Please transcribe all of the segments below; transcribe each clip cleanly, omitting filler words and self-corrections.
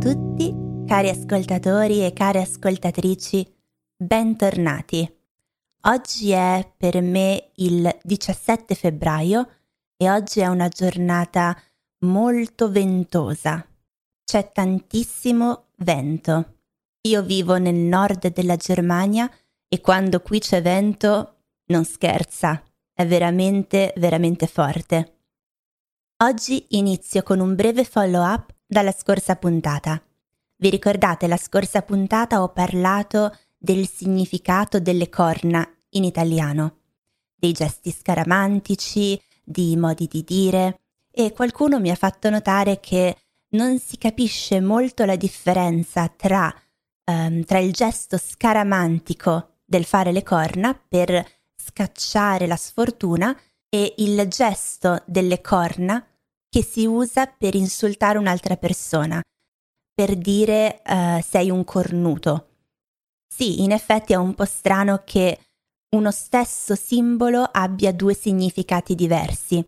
tutti, cari ascoltatori e care ascoltatrici, bentornati. Oggi è per me il 17 febbraio e oggi è una giornata molto ventosa. C'è tantissimo vento. Io vivo nel nord della Germania e quando qui c'è vento non scherza, è veramente, veramente forte. Oggi inizio con un breve follow-up dalla scorsa puntata. Vi ricordate, la scorsa puntata ho parlato del significato delle corna in italiano, dei gesti scaramantici, di modi di dire, e qualcuno mi ha fatto notare che non si capisce molto la differenza tra il gesto scaramantico del fare le corna per scacciare la sfortuna e il gesto delle corna che si usa per insultare un'altra persona, per dire sei un cornuto. Sì, in effetti è un po' strano che uno stesso simbolo abbia due significati diversi,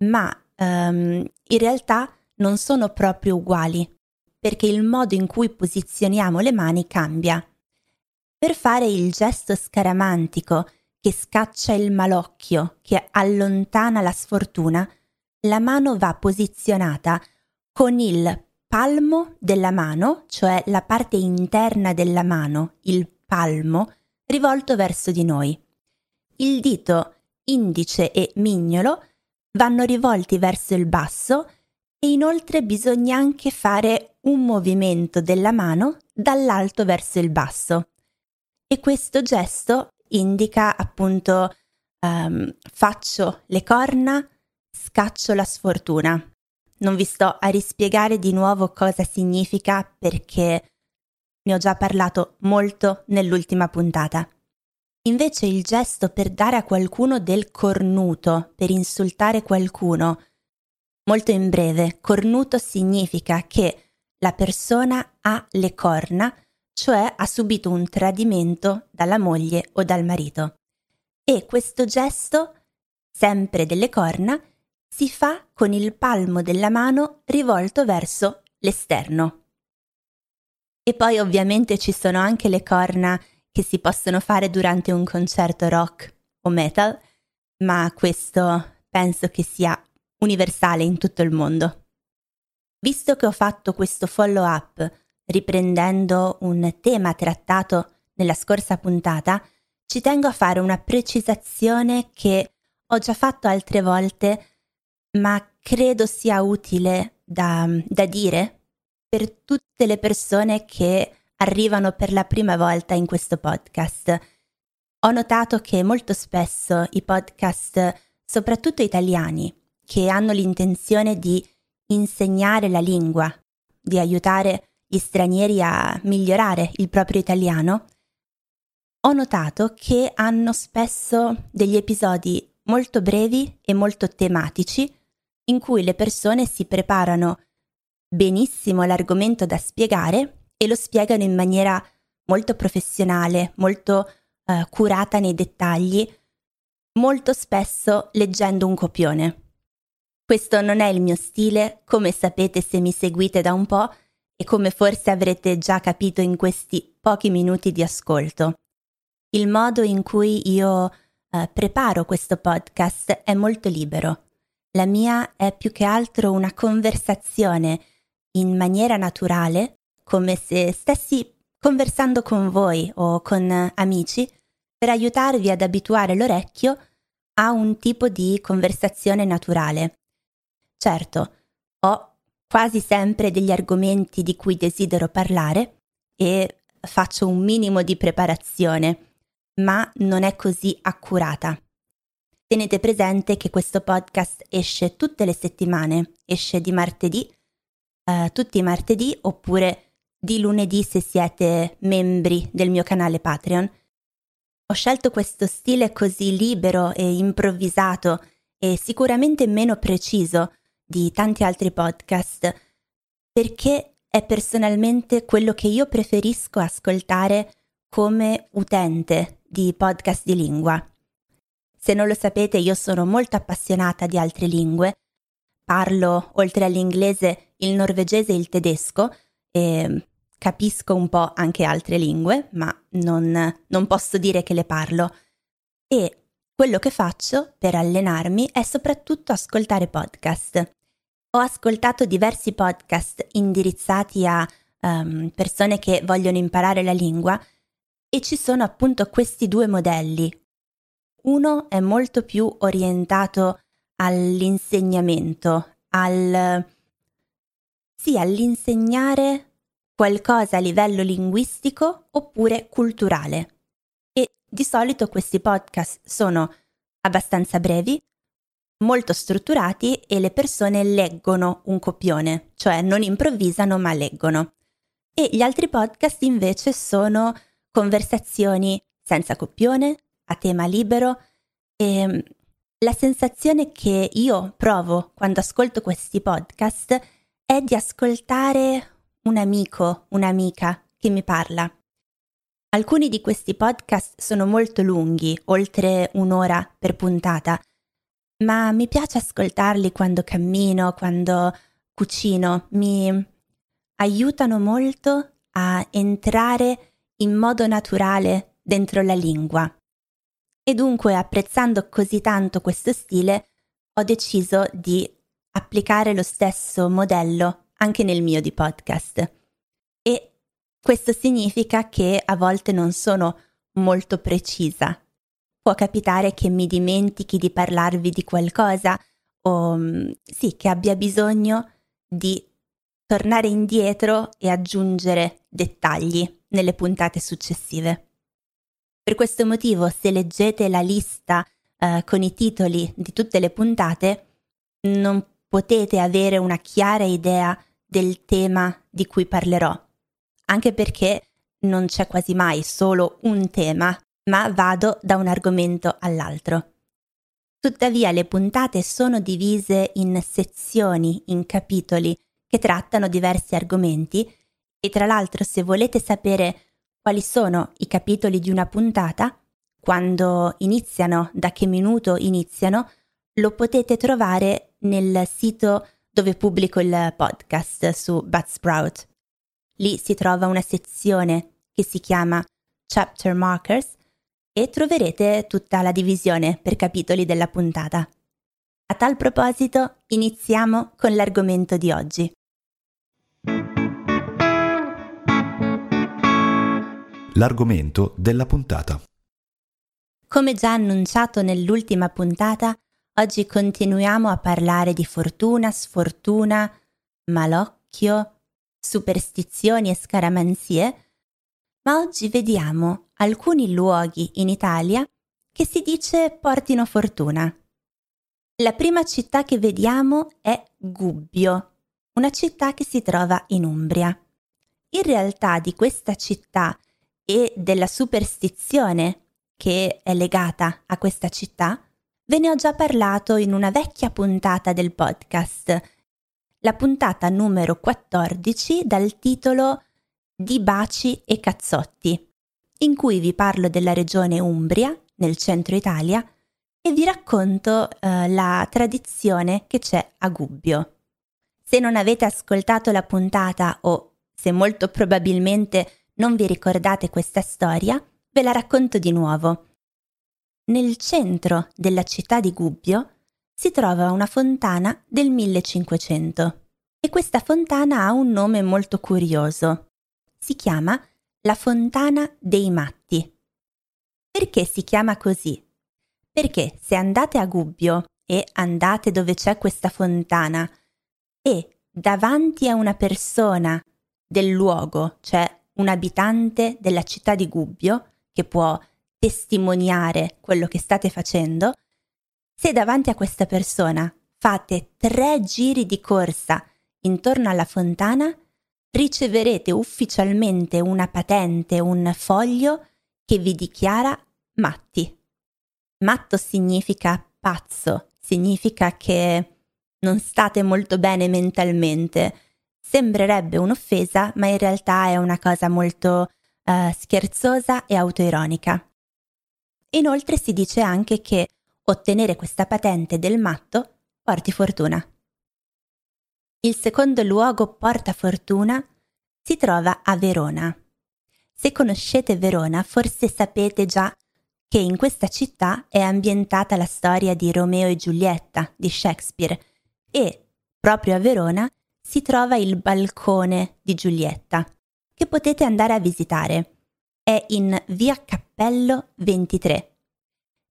ma in realtà non sono proprio uguali, perché il modo in cui posizioniamo le mani cambia. Per fare il gesto scaramantico che scaccia il malocchio, che allontana la sfortuna, la mano va posizionata con il palmo della mano, cioè la parte interna della mano, il palmo, rivolto verso di noi. Il dito indice e mignolo vanno rivolti verso il basso e inoltre bisogna anche fare un movimento della mano dall'alto verso il basso. E questo gesto indica appunto faccio le corna, scaccio la sfortuna. Non vi sto a rispiegare di nuovo cosa significa perché ne ho già parlato molto nell'ultima puntata. Invece il gesto per dare a qualcuno del cornuto, per insultare qualcuno, molto in breve, cornuto significa che la persona ha le corna, cioè ha subito un tradimento dalla moglie o dal marito. E questo gesto, sempre delle corna, si fa con il palmo della mano rivolto verso l'esterno. E poi ovviamente ci sono anche le corna che si possono fare durante un concerto rock o metal, ma questo penso che sia universale in tutto il mondo. Visto che ho fatto questo follow-up riprendendo un tema trattato nella scorsa puntata, ci tengo a fare una precisazione che ho già fatto altre volte, ma credo sia utile da dire per tutte le persone che arrivano per la prima volta in questo podcast. Ho notato che molto spesso i podcast, soprattutto italiani, che hanno l'intenzione di insegnare la lingua, di aiutare gli stranieri a migliorare il proprio italiano, ho notato che hanno spesso degli episodi molto brevi e molto tematici, in cui le persone si preparano benissimo l'argomento da spiegare e lo spiegano in maniera molto professionale, molto curata nei dettagli, molto spesso leggendo un copione. Questo non è il mio stile, come sapete se mi seguite da un po' e come forse avrete già capito in questi pochi minuti di ascolto. Il modo in cui io preparo questo podcast è molto libero. La mia è più che altro una conversazione in maniera naturale, come se stessi conversando con voi o con amici, per aiutarvi ad abituare l'orecchio a un tipo di conversazione naturale. Certo, ho quasi sempre degli argomenti di cui desidero parlare e faccio un minimo di preparazione, ma non è così accurata. Tenete presente che questo podcast esce tutte le settimane, esce di martedì, tutti i martedì, oppure di lunedì se siete membri del mio canale Patreon. Ho scelto questo stile così libero e improvvisato e sicuramente meno preciso di tanti altri podcast perché è personalmente quello che io preferisco ascoltare come utente di podcast di lingua. Se non lo sapete, io sono molto appassionata di altre lingue, parlo oltre all'inglese il norvegese e il tedesco Capisco un po' anche altre lingue, ma non posso dire che le parlo. E quello che faccio per allenarmi è soprattutto ascoltare podcast. Ho ascoltato diversi podcast indirizzati a persone che vogliono imparare la lingua e ci sono appunto questi due modelli. Uno è molto più orientato all'insegnamento, all'insegnare qualcosa a livello linguistico oppure culturale. E di solito questi podcast sono abbastanza brevi, molto strutturati e le persone leggono un copione, cioè non improvvisano ma leggono. E gli altri podcast invece sono conversazioni senza copione, a tema libero, e la sensazione che io provo quando ascolto questi podcast è di ascoltare un amico, un'amica che mi parla. Alcuni di questi podcast sono molto lunghi, oltre un'ora per puntata, ma mi piace ascoltarli quando cammino, quando cucino. Mi aiutano molto a entrare in modo naturale dentro la lingua. E dunque, apprezzando così tanto questo stile, ho deciso di applicare lo stesso modello anche nel mio di podcast. E questo significa che a volte non sono molto precisa. Può capitare che mi dimentichi di parlarvi di qualcosa o sì, che abbia bisogno di tornare indietro e aggiungere dettagli nelle puntate successive. Per questo motivo, se leggete la lista con i titoli di tutte le puntate, non potete avere una chiara idea del tema di cui parlerò, anche perché non c'è quasi mai solo un tema, ma vado da un argomento all'altro. Tuttavia le puntate sono divise in sezioni, in capitoli, che trattano diversi argomenti e tra l'altro se volete sapere quali sono i capitoli di una puntata, quando iniziano, da che minuto iniziano, lo potete trovare nel sito dove pubblico il podcast su Buzzsprout. Lì si trova una sezione che si chiama Chapter Markers e troverete tutta la divisione per capitoli della puntata. A tal proposito, iniziamo con l'argomento di oggi. L'argomento della puntata. Come già annunciato nell'ultima puntata, oggi continuiamo a parlare di fortuna, sfortuna, malocchio, superstizioni e scaramanzie, ma oggi vediamo alcuni luoghi in Italia che si dice portino fortuna. La prima città che vediamo è Gubbio, una città che si trova in Umbria. In realtà di questa città e della superstizione che è legata a questa città ve ne ho già parlato in una vecchia puntata del podcast, la puntata numero 14 dal titolo Di baci e cazzotti, in cui vi parlo della regione Umbria, nel centro Italia, e vi racconto la tradizione che c'è a Gubbio. Se non avete ascoltato la puntata o se molto probabilmente non vi ricordate questa storia, ve la racconto di nuovo. Nel centro della città di Gubbio si trova una fontana del 1500 e questa fontana ha un nome molto curioso. Si chiama la Fontana dei Matti. Perché si chiama così? Perché se andate a Gubbio e andate dove c'è questa fontana e davanti a una persona del luogo, cioè un abitante della città di Gubbio, che può testimoniare quello che state facendo, se davanti a questa persona fate 3 giri di corsa intorno alla fontana, riceverete ufficialmente una patente, un foglio che vi dichiara matti. Matto significa pazzo, significa che non state molto bene mentalmente. Sembrerebbe un'offesa, ma in realtà è una cosa molto scherzosa e autoironica. Inoltre si dice anche che ottenere questa patente del matto porti fortuna. Il secondo luogo portafortuna si trova a Verona. Se conoscete Verona, forse sapete già che in questa città è ambientata la storia di Romeo e Giulietta di Shakespeare e, proprio a Verona, si trova il balcone di Giulietta, che potete andare a visitare. È in via Cappello 23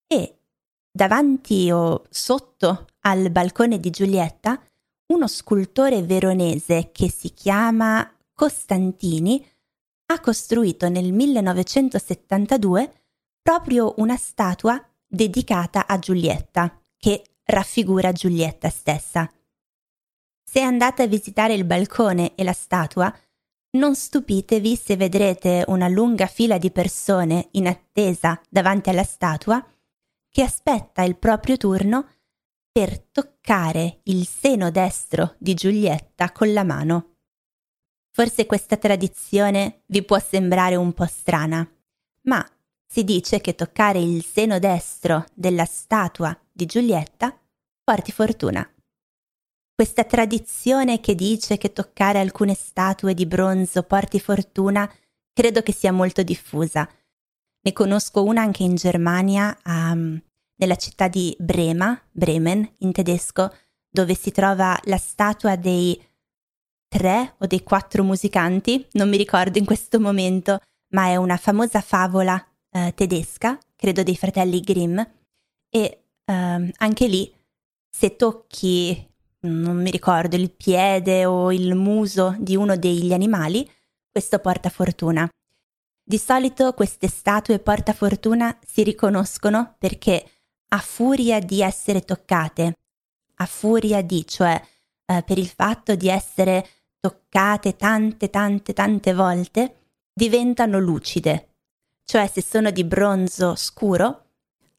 e davanti o sotto al balcone di Giulietta uno scultore veronese che si chiama Costantini ha costruito nel 1972 proprio una statua dedicata a Giulietta, che raffigura Giulietta stessa. Se andate a visitare il balcone e la statua, non stupitevi se vedrete una lunga fila di persone in attesa davanti alla statua che aspetta il proprio turno per toccare il seno destro di Giulietta con la mano. Forse questa tradizione vi può sembrare un po' strana, ma si dice che toccare il seno destro della statua di Giulietta porti fortuna. Questa tradizione che dice che toccare alcune statue di bronzo porti fortuna credo che sia molto diffusa. Ne conosco una anche in Germania, nella città di Brema, Bremen in tedesco, dove si trova la statua dei 3 o dei 4 musicanti, non mi ricordo in questo momento, ma è una famosa favola tedesca, credo dei fratelli Grimm, e anche lì se tocchi, non mi ricordo, il piede o il muso di uno degli animali, questo porta fortuna. Di solito queste statue porta fortuna si riconoscono perché a furia di essere toccate, per il fatto di essere toccate tante volte, diventano lucide. Cioè se sono di bronzo scuro,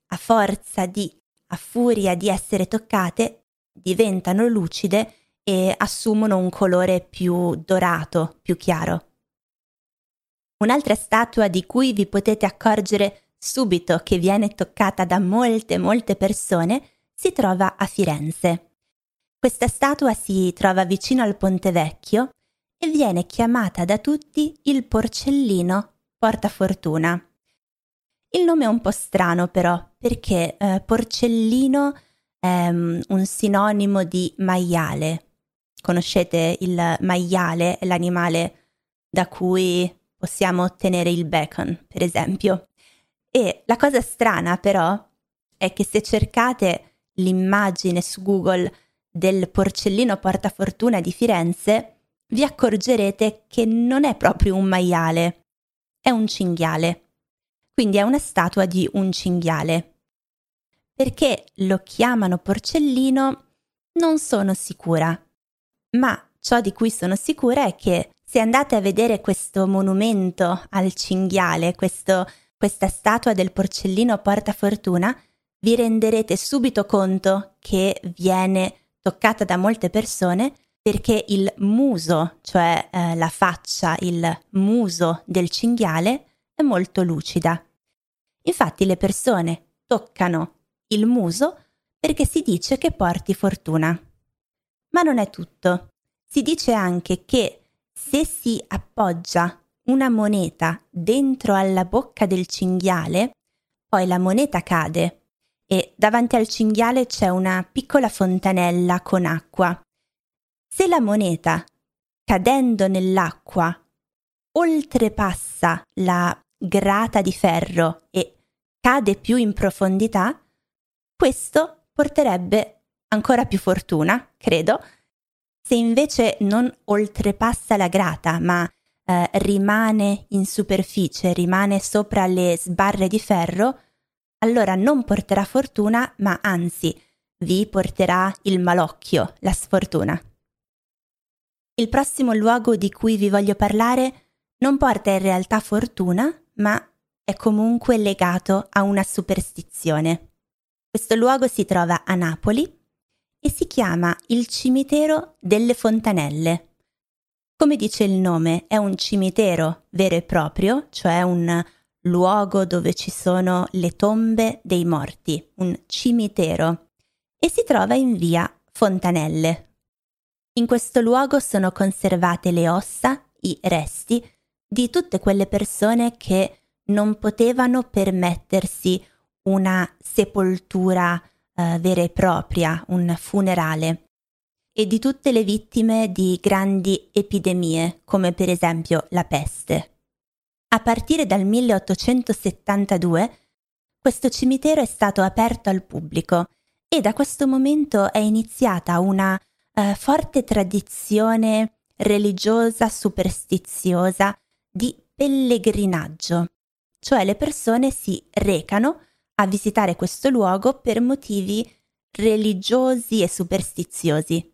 a furia di essere toccate, diventano lucide e assumono un colore più dorato, più chiaro. Un'altra statua di cui vi potete accorgere subito che viene toccata da molte persone si trova a Firenze. Questa statua si trova vicino al Ponte Vecchio e viene chiamata da tutti il Porcellino Portafortuna. Il nome è un po' strano però, perché porcellino è un sinonimo di maiale. Conoscete il maiale, l'animale da cui possiamo ottenere il bacon, per esempio. E la cosa strana però è che se cercate l'immagine su Google del Porcellino Portafortuna di Firenze, vi accorgerete che non è proprio un maiale. È un cinghiale, quindi è una statua di un cinghiale. Perché lo chiamano porcellino non sono sicura, ma ciò di cui sono sicura è che se andate a vedere questo monumento al cinghiale, questa statua del Porcellino Portafortuna, vi renderete subito conto che viene toccata da molte persone, perché il muso, cioè la faccia, il muso del cinghiale, è molto lucida. Infatti le persone toccano il muso perché si dice che porti fortuna. Ma non è tutto. Si dice anche che se si appoggia una moneta dentro alla bocca del cinghiale, poi la moneta cade e davanti al cinghiale c'è una piccola fontanella con acqua. Se la moneta, cadendo nell'acqua, oltrepassa la grata di ferro e cade più in profondità, questo porterebbe ancora più fortuna, credo. Se invece non oltrepassa la grata, ma rimane in superficie, rimane sopra le sbarre di ferro, allora non porterà fortuna, ma anzi vi porterà il malocchio, la sfortuna. Il prossimo luogo di cui vi voglio parlare non porta in realtà fortuna, ma è comunque legato a una superstizione. Questo luogo si trova a Napoli e si chiama il Cimitero delle Fontanelle. Come dice il nome, è un cimitero vero e proprio, cioè un luogo dove ci sono le tombe dei morti, un cimitero, e si trova in via Fontanelle. In questo luogo sono conservate le ossa, i resti di tutte quelle persone che non potevano permettersi una sepoltura vera e propria, un funerale, e di tutte le vittime di grandi epidemie, come per esempio la peste. A partire dal 1872 questo cimitero è stato aperto al pubblico e da questo momento è iniziata una forte tradizione religiosa superstiziosa di pellegrinaggio, cioè le persone si recano a visitare questo luogo per motivi religiosi e superstiziosi.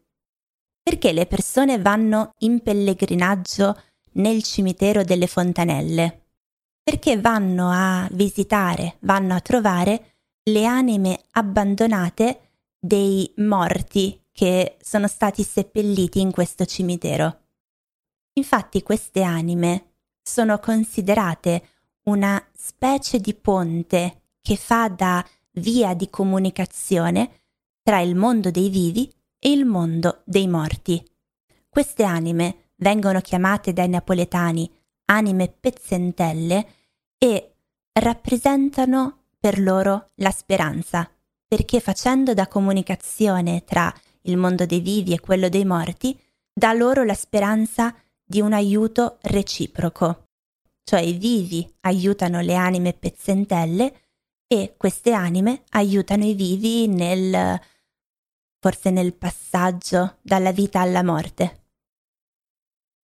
Perché le persone vanno in pellegrinaggio nel cimitero delle Fontanelle? Perché vanno a visitare, vanno a trovare le anime abbandonate dei morti che sono stati seppelliti in questo cimitero. Infatti queste anime sono considerate una specie di ponte che fa da via di comunicazione tra il mondo dei vivi e il mondo dei morti. Queste anime vengono chiamate dai napoletani anime pezzentelle e rappresentano per loro la speranza, perché facendo da comunicazione tra il mondo dei vivi e quello dei morti, dà loro la speranza di un aiuto reciproco. Cioè i vivi aiutano le anime pezzentelle e queste anime aiutano i vivi forse nel passaggio dalla vita alla morte.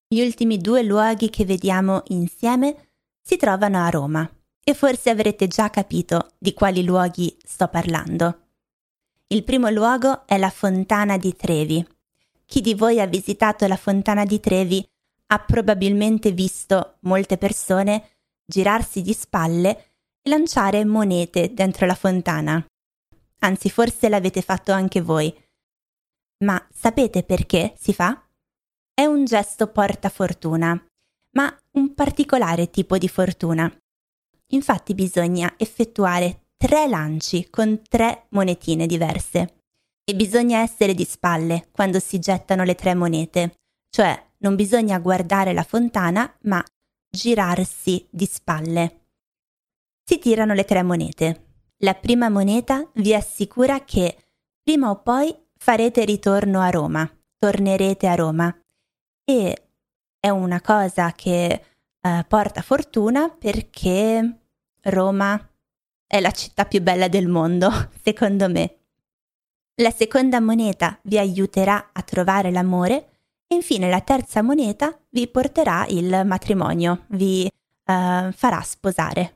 Gli ultimi due luoghi che vediamo insieme si trovano a Roma e forse avrete già capito di quali luoghi sto parlando. Il primo luogo è la Fontana di Trevi. Chi di voi ha visitato la Fontana di Trevi ha probabilmente visto molte persone girarsi di spalle e lanciare monete dentro la fontana. Anzi, forse l'avete fatto anche voi. Ma sapete perché si fa? È un gesto portafortuna, ma un particolare tipo di fortuna. Infatti bisogna effettuare 3 lanci con 3 monetine diverse e bisogna essere di spalle quando si gettano le 3 monete, cioè non bisogna guardare la fontana, ma girarsi di spalle. Si tirano le 3 monete. La prima moneta vi assicura che prima o poi farete ritorno a Roma, tornerete a Roma. E è una cosa che porta fortuna perché Roma è la città più bella del mondo, secondo me. La seconda moneta vi aiuterà a trovare l'amore. Infine la terza moneta vi porterà il matrimonio, vi farà sposare.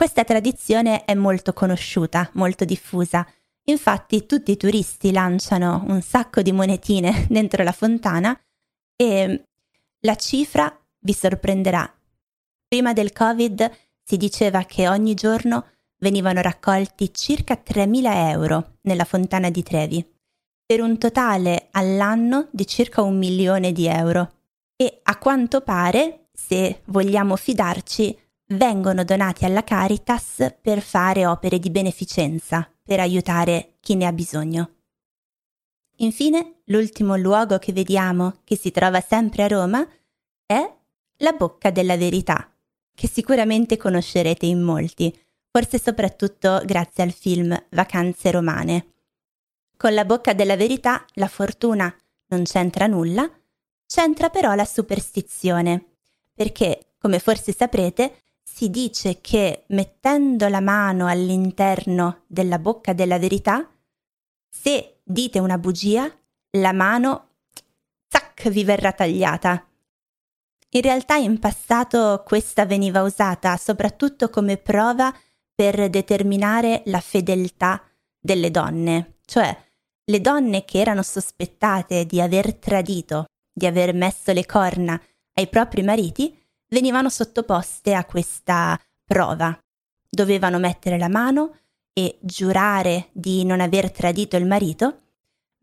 Questa tradizione è molto conosciuta, molto diffusa. Infatti tutti i turisti lanciano un sacco di monetine dentro la fontana e la cifra vi sorprenderà. Prima del Covid si diceva che ogni giorno venivano raccolti circa 3.000 euro nella Fontana di Trevi, per un totale all'anno di circa 1 milione di euro. E a quanto pare, se vogliamo fidarci, vengono donati alla Caritas per fare opere di beneficenza, per aiutare chi ne ha bisogno. Infine, l'ultimo luogo che vediamo, che si trova sempre a Roma, è la Bocca della Verità, che sicuramente conoscerete in molti, forse soprattutto grazie al film Vacanze Romane. Con la Bocca della Verità la fortuna non c'entra nulla, c'entra però la superstizione, perché, come forse saprete, si dice che mettendo la mano all'interno della Bocca della Verità, se dite una bugia, la mano, zac, vi verrà tagliata. In realtà in passato questa veniva usata soprattutto come prova per determinare la fedeltà delle donne, cioè le donne che erano sospettate di aver tradito, di aver messo le corna ai propri mariti, venivano sottoposte a questa prova. Dovevano mettere la mano e giurare di non aver tradito il marito,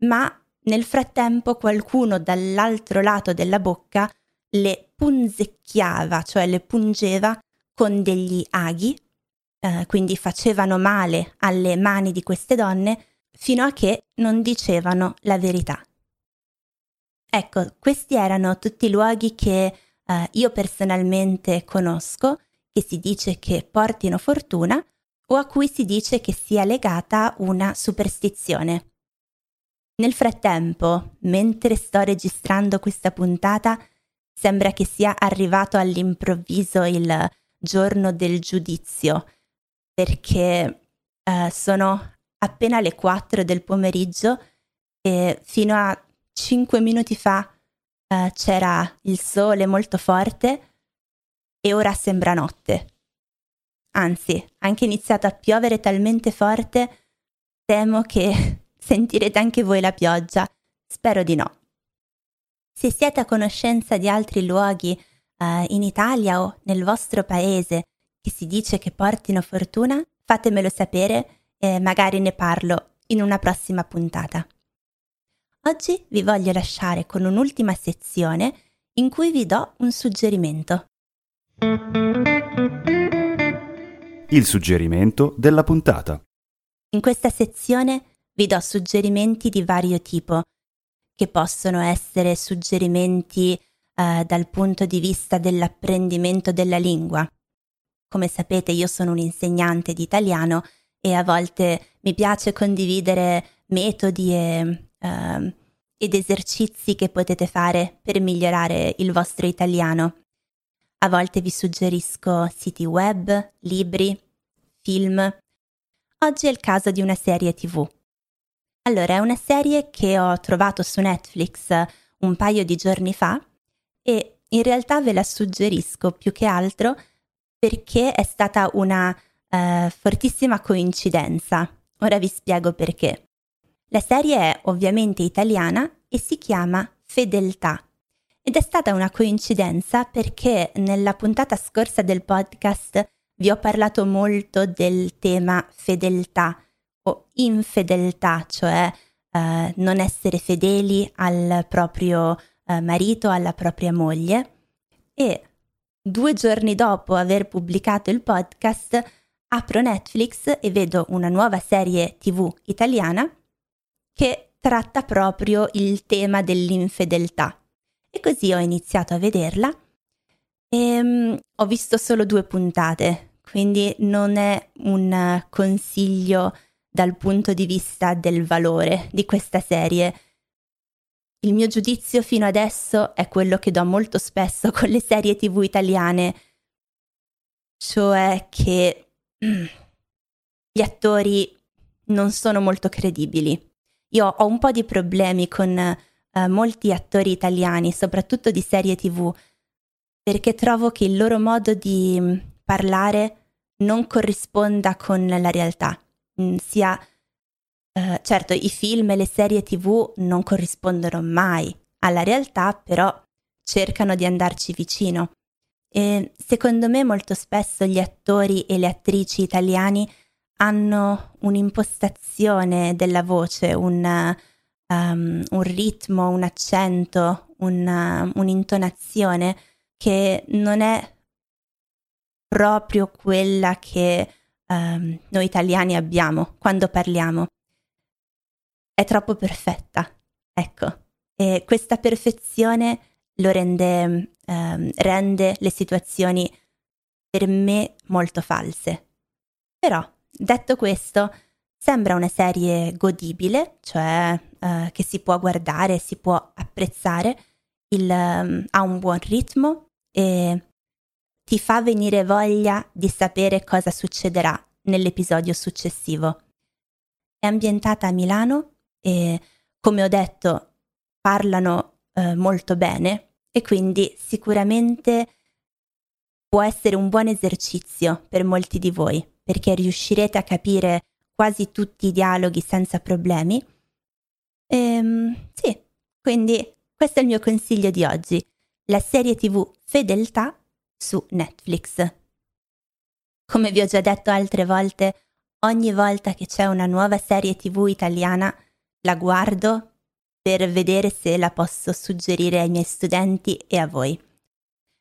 ma nel frattempo qualcuno dall'altro lato della bocca le punzecchiava, cioè le pungeva con degli aghi, quindi facevano male alle mani di queste donne fino a che non dicevano la verità. Ecco, questi erano tutti i luoghi che io personalmente conosco, che si dice che portino fortuna o a cui si dice che sia legata una superstizione. Nel frattempo, mentre sto registrando questa puntata, sembra che sia arrivato all'improvviso il giorno del giudizio, perché sono appena le 4 del pomeriggio e fino a 5 minuti fa c'era il sole molto forte e ora sembra notte. Anzi, ha anche iniziato a piovere talmente forte, temo che sentirete anche voi la pioggia. Spero di no. Se siete a conoscenza di altri luoghi in Italia o nel vostro paese che si dice che portino fortuna, fatemelo sapere e magari ne parlo in una prossima puntata. Oggi vi voglio lasciare con un'ultima sezione in cui vi do un suggerimento. Il suggerimento della puntata. In questa sezione vi do suggerimenti di vario tipo, che possono essere suggerimenti dal punto di vista dell'apprendimento della lingua. Come sapete, io sono un insegnante di italiano e a volte mi piace condividere metodi ed esercizi che potete fare per migliorare il vostro italiano. A volte vi suggerisco siti web, libri, film. Oggi è il caso di una serie TV. Allora, è una serie che ho trovato su Netflix un paio di giorni fa e in realtà ve la suggerisco più che altro perché è stata una fortissima coincidenza. Ora vi spiego perché. La serie è ovviamente italiana e si chiama Fedeltà. Ed è stata una coincidenza perché nella puntata scorsa del podcast vi ho parlato molto del tema fedeltà o infedeltà, cioè non essere fedeli al proprio marito, alla propria moglie. E 2 giorni dopo aver pubblicato il podcast apro Netflix e vedo una nuova serie TV italiana che tratta proprio il tema dell'infedeltà. E così ho iniziato a vederla e ho visto solo 2 puntate, quindi non è un consiglio dal punto di vista del valore di questa serie. Il mio giudizio fino adesso è quello che do molto spesso con le serie TV italiane, cioè che gli attori non sono molto credibili. Io ho un po' di problemi con molti attori italiani, soprattutto di serie TV, perché trovo che il loro modo di parlare non corrisponda con la realtà. Certo, i film e le serie TV non corrispondono mai alla realtà, però cercano di andarci vicino. E secondo me molto spesso gli attori e le attrici italiani hanno un'impostazione della voce, un ritmo, un accento, un'intonazione che non è proprio quella che noi italiani abbiamo quando parliamo. È troppo perfetta, ecco. E questa perfezione lo rende le situazioni per me molto false. Però, detto questo, sembra una serie godibile, cioè che si può guardare, si può apprezzare, ha un buon ritmo e ti fa venire voglia di sapere cosa succederà nell'episodio successivo. È ambientata a Milano e, come ho detto, parlano molto bene e quindi sicuramente può essere un buon esercizio per molti di voi, perché riuscirete a capire quasi tutti i dialoghi senza problemi. Sì, quindi questo è il mio consiglio di oggi, la serie TV Fedeltà su Netflix. Come vi ho già detto altre volte, ogni volta che c'è una nuova serie TV italiana la guardo per vedere se la posso suggerire ai miei studenti e a voi.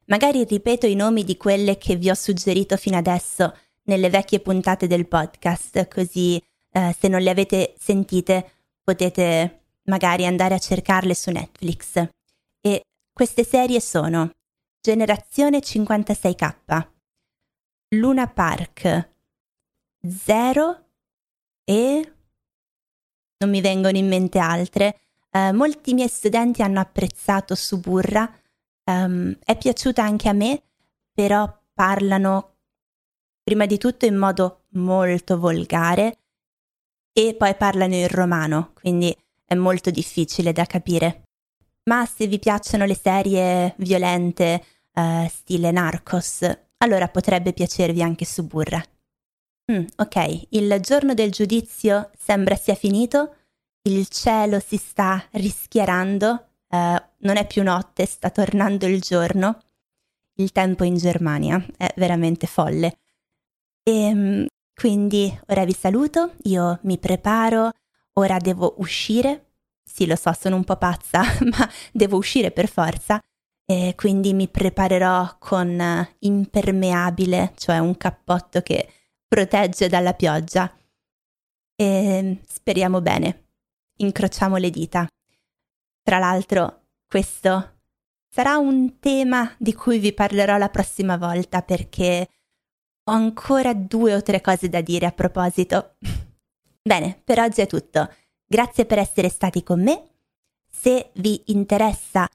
Magari ripeto i nomi di quelle che vi ho suggerito fino adesso nelle vecchie puntate del podcast, così se non le avete sentite potete magari andare a cercarle su Netflix. e queste serie sono Generazione 56K, Luna Park, Zero e non mi vengono in mente altre. Molti miei studenti hanno apprezzato Suburra, è piaciuta anche a me, però parlano prima di tutto in modo molto volgare e poi parlano in romano, quindi è molto difficile da capire. Ma se vi piacciono le serie violente, stile Narcos, allora potrebbe piacervi anche Suburra. Ok, il giorno del giudizio sembra sia finito, il cielo si sta rischiarando, non è più notte, sta tornando il giorno. Il tempo in Germania è veramente folle. E quindi ora vi saluto, io mi preparo, ora devo uscire. Sì, lo so, sono un po' pazza, ma devo uscire per forza. E quindi mi preparerò con impermeabile, cioè un cappotto che protegge dalla pioggia. E speriamo bene. Incrociamo le dita. Tra l'altro, questo sarà un tema di cui vi parlerò la prossima volta, perché ho ancora 2 o 3 cose da dire a proposito. Bene, per oggi è tutto. Grazie per essere stati con me. Se vi interessa,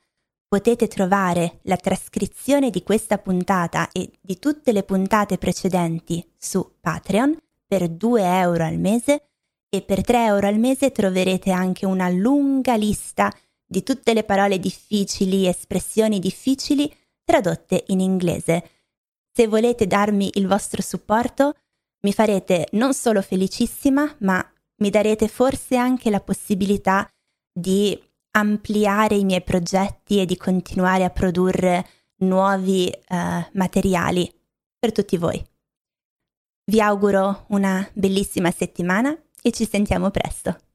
potete trovare la trascrizione di questa puntata e di tutte le puntate precedenti su Patreon per €2 al mese e per €3 al mese troverete anche una lunga lista di tutte le parole difficili, espressioni difficili tradotte in inglese. Se volete darmi il vostro supporto, mi farete non solo felicissima, ma mi darete forse anche la possibilità di ampliare i miei progetti e di continuare a produrre nuovi materiali per tutti voi. Vi auguro una bellissima settimana e ci sentiamo presto.